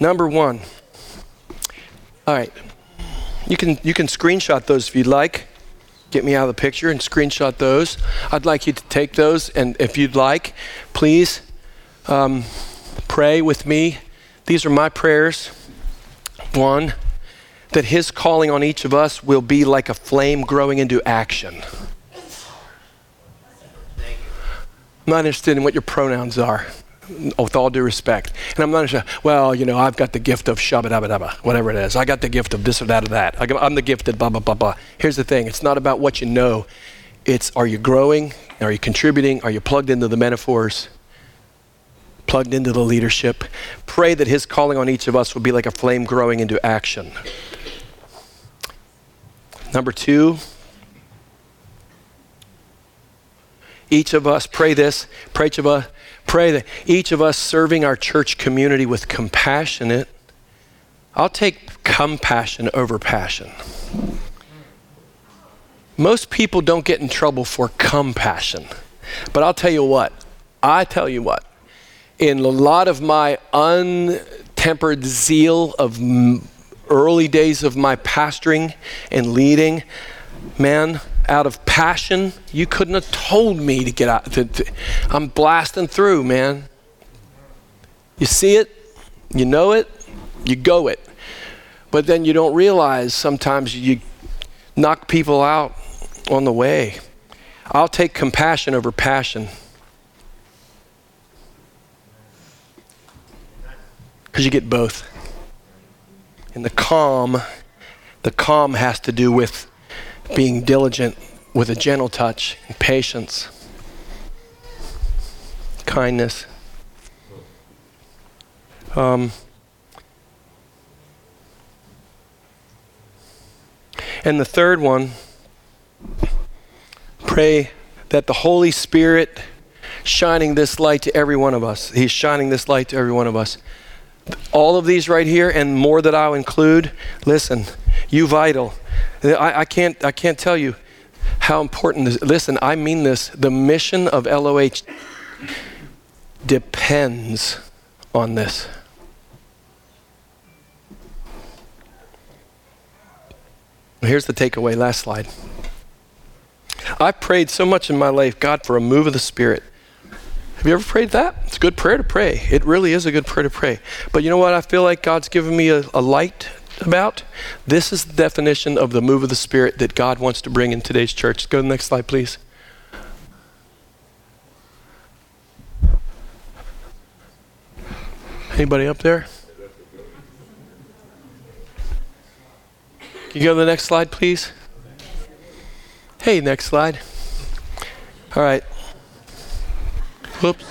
Number one. All right. You can you can screenshot those if you'd like. Get me out of the picture and screenshot those. I'd like you to take those, and if you'd like, please um, pray with me. These are my prayers. One, that his calling on each of us will be like a flame growing into action. I'm not interested in what your pronouns are, with all due respect. And I'm not sure, well, you know, I've got the gift of shabba-dabba-dabba, whatever it is. I got the gift of this or that or that. I'm the gifted blah, blah, blah, blah. Here's the thing. It's not about what you know. It's, are you growing? Are you contributing? Are you plugged into the metaphors? Plugged into the leadership? Pray that his calling on each of us will be like a flame growing into action. Number two, each of us, pray this, pray each of us, pray that each of us serving our church community with compassionate. I'll take compassion over passion. Most people don't get in trouble for compassion. But I'll tell you what, I tell you what, in a lot of my untempered zeal of early days of my pastoring and leading, man, out of passion, you couldn't have told me to get out. To, to, I'm blasting through, man. You see it, you know it, you go it. But then you don't realize sometimes you knock people out on the way. I'll take compassion over passion. Because you get both. And the calm, the calm has to do with being diligent with a gentle touch, and patience, kindness. Um, and the third one, pray that the Holy Spirit shining this light to every one of us. He's shining this light to every one of us. All of these right here and more that I'll include, listen, you vital. I, I can't I can't tell you how important this is. Listen, I mean this. The mission of L O H depends on this. Here's the takeaway, last slide. I prayed so much in my life, God, for a move of the Spirit. Have you ever prayed that? It's a good prayer to pray. It really is a good prayer to pray. But you know what? I feel like God's given me a, a light about. This is the definition of the move of the Spirit that God wants to bring in today's church. Go to the next slide, please. Anybody up there? Can you go to the next slide, please? Hey, next slide. All right. Whoops.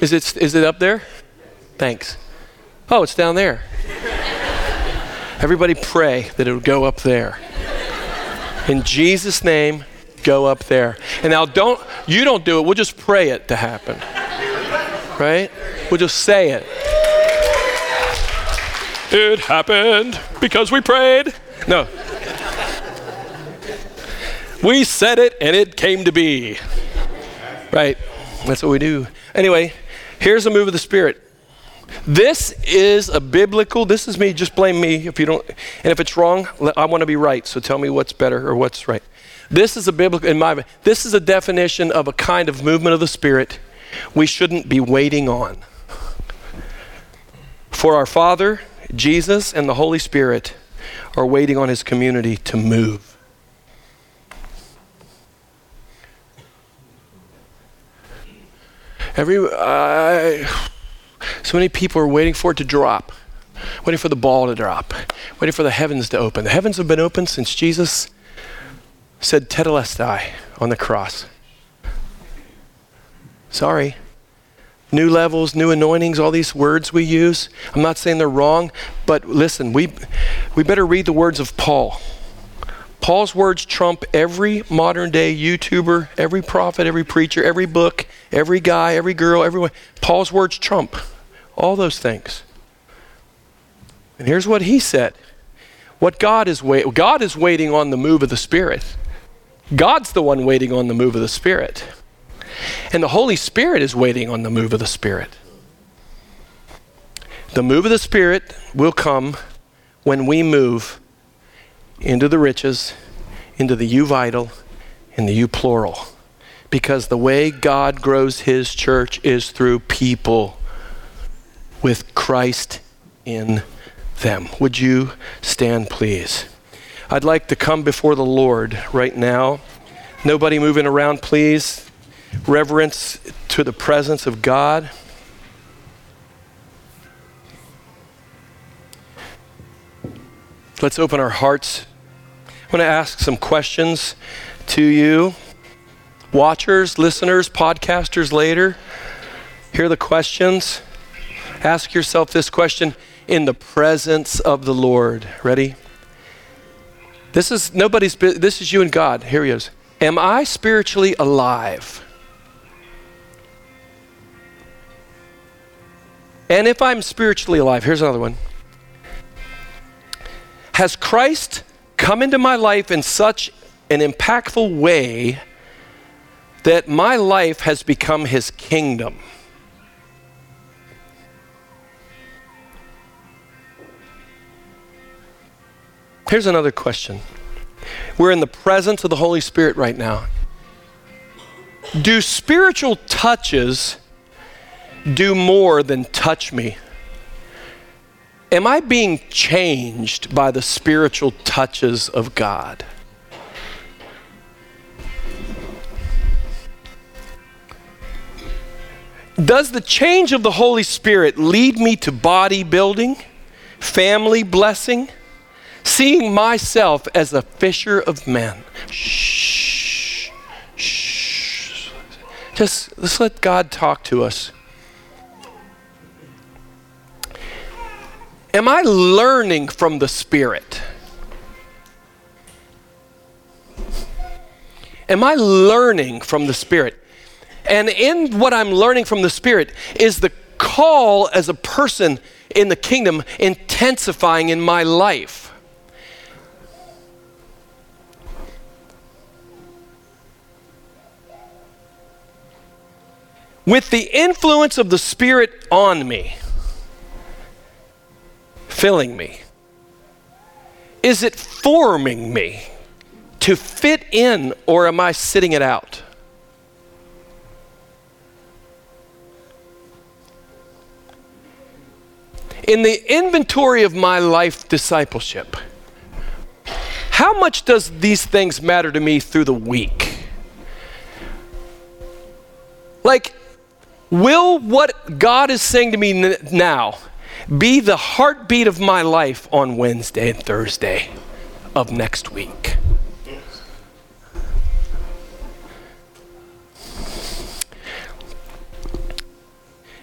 Is it, is it up there? Thanks. Oh, it's down there. Everybody pray that it would go up there. In Jesus' name, go up there. And now don't, you don't do it, we'll just pray it to happen. Right? We'll just say it. It happened because we prayed. No. We said it and it came to be. Right? That's what we do. Anyway, here's the move of the Spirit. This is a biblical, this is me, just blame me if you don't, and if it's wrong, I want to be right, so tell me what's better or what's right. This is a biblical, in my, this is a definition of a kind of movement of the Spirit we shouldn't be waiting on. For our Father Jesus and the Holy Spirit are waiting on his community to move. Every, uh, so many people are waiting for it to drop, waiting for the ball to drop, waiting for the heavens to open. The heavens have been open since Jesus said Tetelestai on the cross. Sorry. New levels, new anointings, all these words we use. I'm not saying they're wrong, but listen, we we better read the words of Paul. Paul's words trump every modern day YouTuber, every prophet, every preacher, every book, every guy, every girl, everyone. Paul's words trump all those things. And here's what he said. What God is waiting, God is waiting on the move of the Spirit. God's the one waiting on the move of the Spirit. And the Holy Spirit is waiting on the move of the Spirit. The move of the Spirit will come when we move into the riches, into the you vital, and the you plural. Because the way God grows his church is through people with Christ in them. Would you stand, please? I'd like to come before the Lord right now. Nobody moving around, please. Reverence to the presence of God. Let's open our hearts. I want to ask some questions to you. Watchers, listeners, podcasters later, hear the questions. Ask yourself this question in the presence of the Lord. Ready? This is nobody's, this is you and God. Here he is. Am I spiritually alive? And if I'm spiritually alive, here's another one. Has Christ come into my life in such an impactful way that my life has become his kingdom? Here's another question. We're in the presence of the Holy Spirit right now. Do spiritual touches do more than touch me? Am I being changed by the spiritual touches of God? Does the change of the Holy Spirit lead me to bodybuilding, family blessing, seeing myself as a fisher of men? Shh, shh. Just let's let God talk to us. Am I learning from the Spirit? Am I learning from the Spirit? And in what I'm learning from the Spirit is the call as a person in the kingdom intensifying in my life. With the influence of the Spirit on me, filling me? Is it forming me to fit in, or am I sitting it out? In the inventory of my life discipleship, how much does these things matter to me through the week? Like, will what God is saying to me n- now be the heartbeat of my life on Wednesday and Thursday of next week?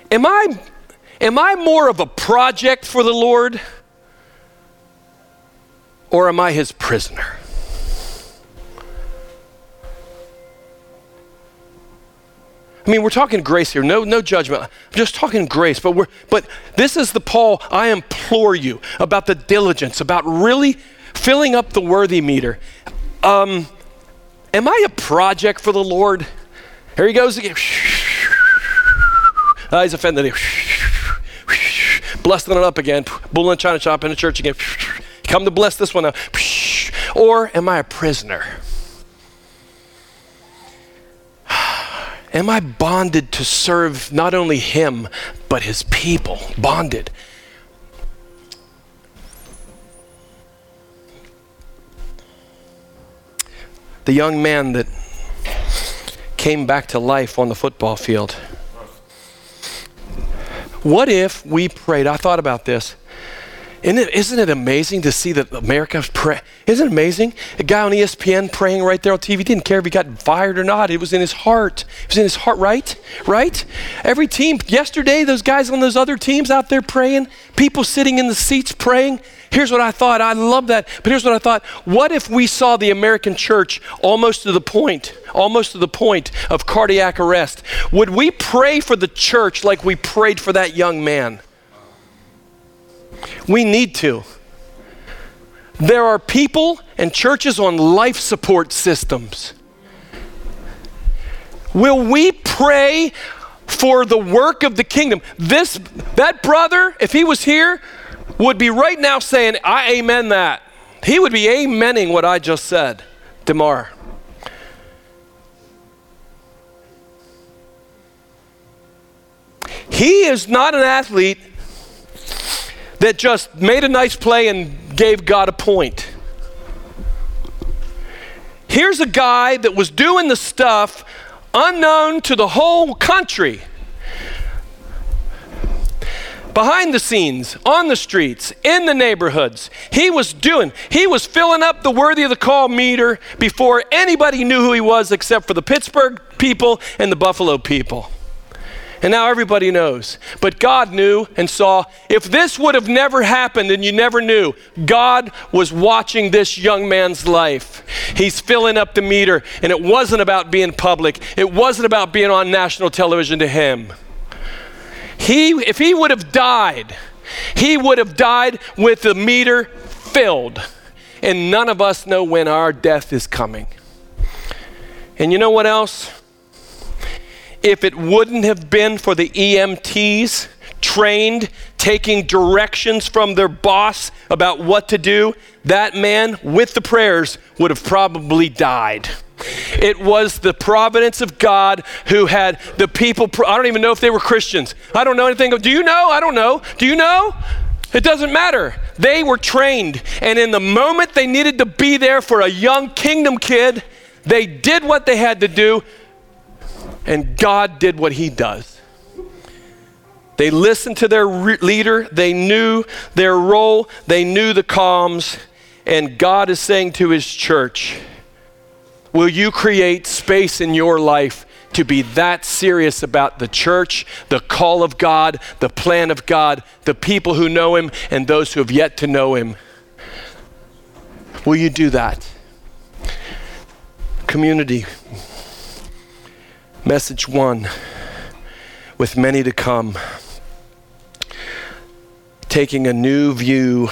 Am I, am I more of a project for the Lord, or am I his prisoner? I mean, we're talking grace here, no no judgment. I'm just talking grace, but we're but this is the Paul, I implore you about the diligence, about really filling up the worthy meter. Um, am I a project for the Lord? Here he goes again. Uh, he's offended. Blessing it up again. Bull in China shop in the church again. Come to bless this one up. Or am I a prisoner? Am I bonded to serve not only him, but his people? Bonded. the young man that came back to life on the football field. What if we prayed? I thought about this. Isn't it, isn't it amazing to see that America's pray? Isn't it amazing? A guy on E S P N praying right there on T V, didn't care if he got fired or not. It was in his heart. It was in his heart, right? Right? Every team, yesterday, those guys on those other teams out there praying, people sitting in the seats praying. Here's what I thought. I love that. But here's what I thought. What if we saw the American church almost to the point, almost to the point of cardiac arrest? Would we pray for the church like we prayed for that young man? We need to. There are people and churches on life support systems. Will we pray for the work of the kingdom? This, that brother, if he was here, would be right now saying, I amen that. He would be amening what I just said, DeMar. He is not an athlete that just made a nice play and gave God a point. Here's a guy that was doing the stuff unknown to the whole country. Behind the scenes, on the streets, in the neighborhoods, he was doing, he was filling up the worthy of the call meter before anybody knew who he was except for the Pittsburgh people and the Buffalo people. And now everybody knows. But God knew and saw. If this would have never happened and you never knew, God was watching this young man's life. He's filling up the meter, and it wasn't about being public. It wasn't about being on national television to him. He, if he would have died, he would have died with the meter filled. And none of us know when our death is coming. And you know what else? If it wouldn't have been for the E M Ts trained, taking directions from their boss about what to do, that man with the prayers would have probably died. It was the providence of God who had the people, pro- I don't even know if they were Christians. I don't know anything. Do you know? I don't know. Do you know? It doesn't matter. They were trained. And in the moment they needed to be there for a young kingdom kid, they did what they had to do. And God did what he does. They listened to their re- leader. They knew their role. They knew the comms. And God is saying to his church, will you create space in your life to be that serious about the church, the call of God, the plan of God, the people who know him, and those who have yet to know him? Will you do that? Community. Message one, with many to come, taking a new view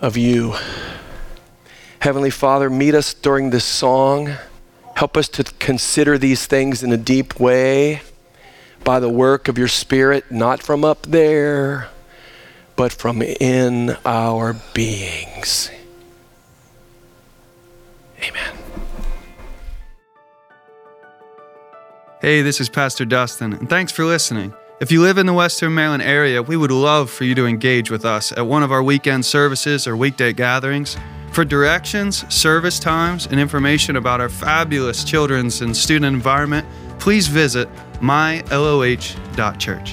of you. Heavenly Father, meet us during this song. Help us to consider these things in a deep way by the work of your Spirit, not from up there, but from in our beings. Amen. Hey, this is Pastor Dustin, and thanks for listening. If you live in the Western Maryland area, we would love for you to engage with us at one of our weekend services or weekday gatherings. For directions, service times, and information about our fabulous children's and student environment, please visit my L O H dot church.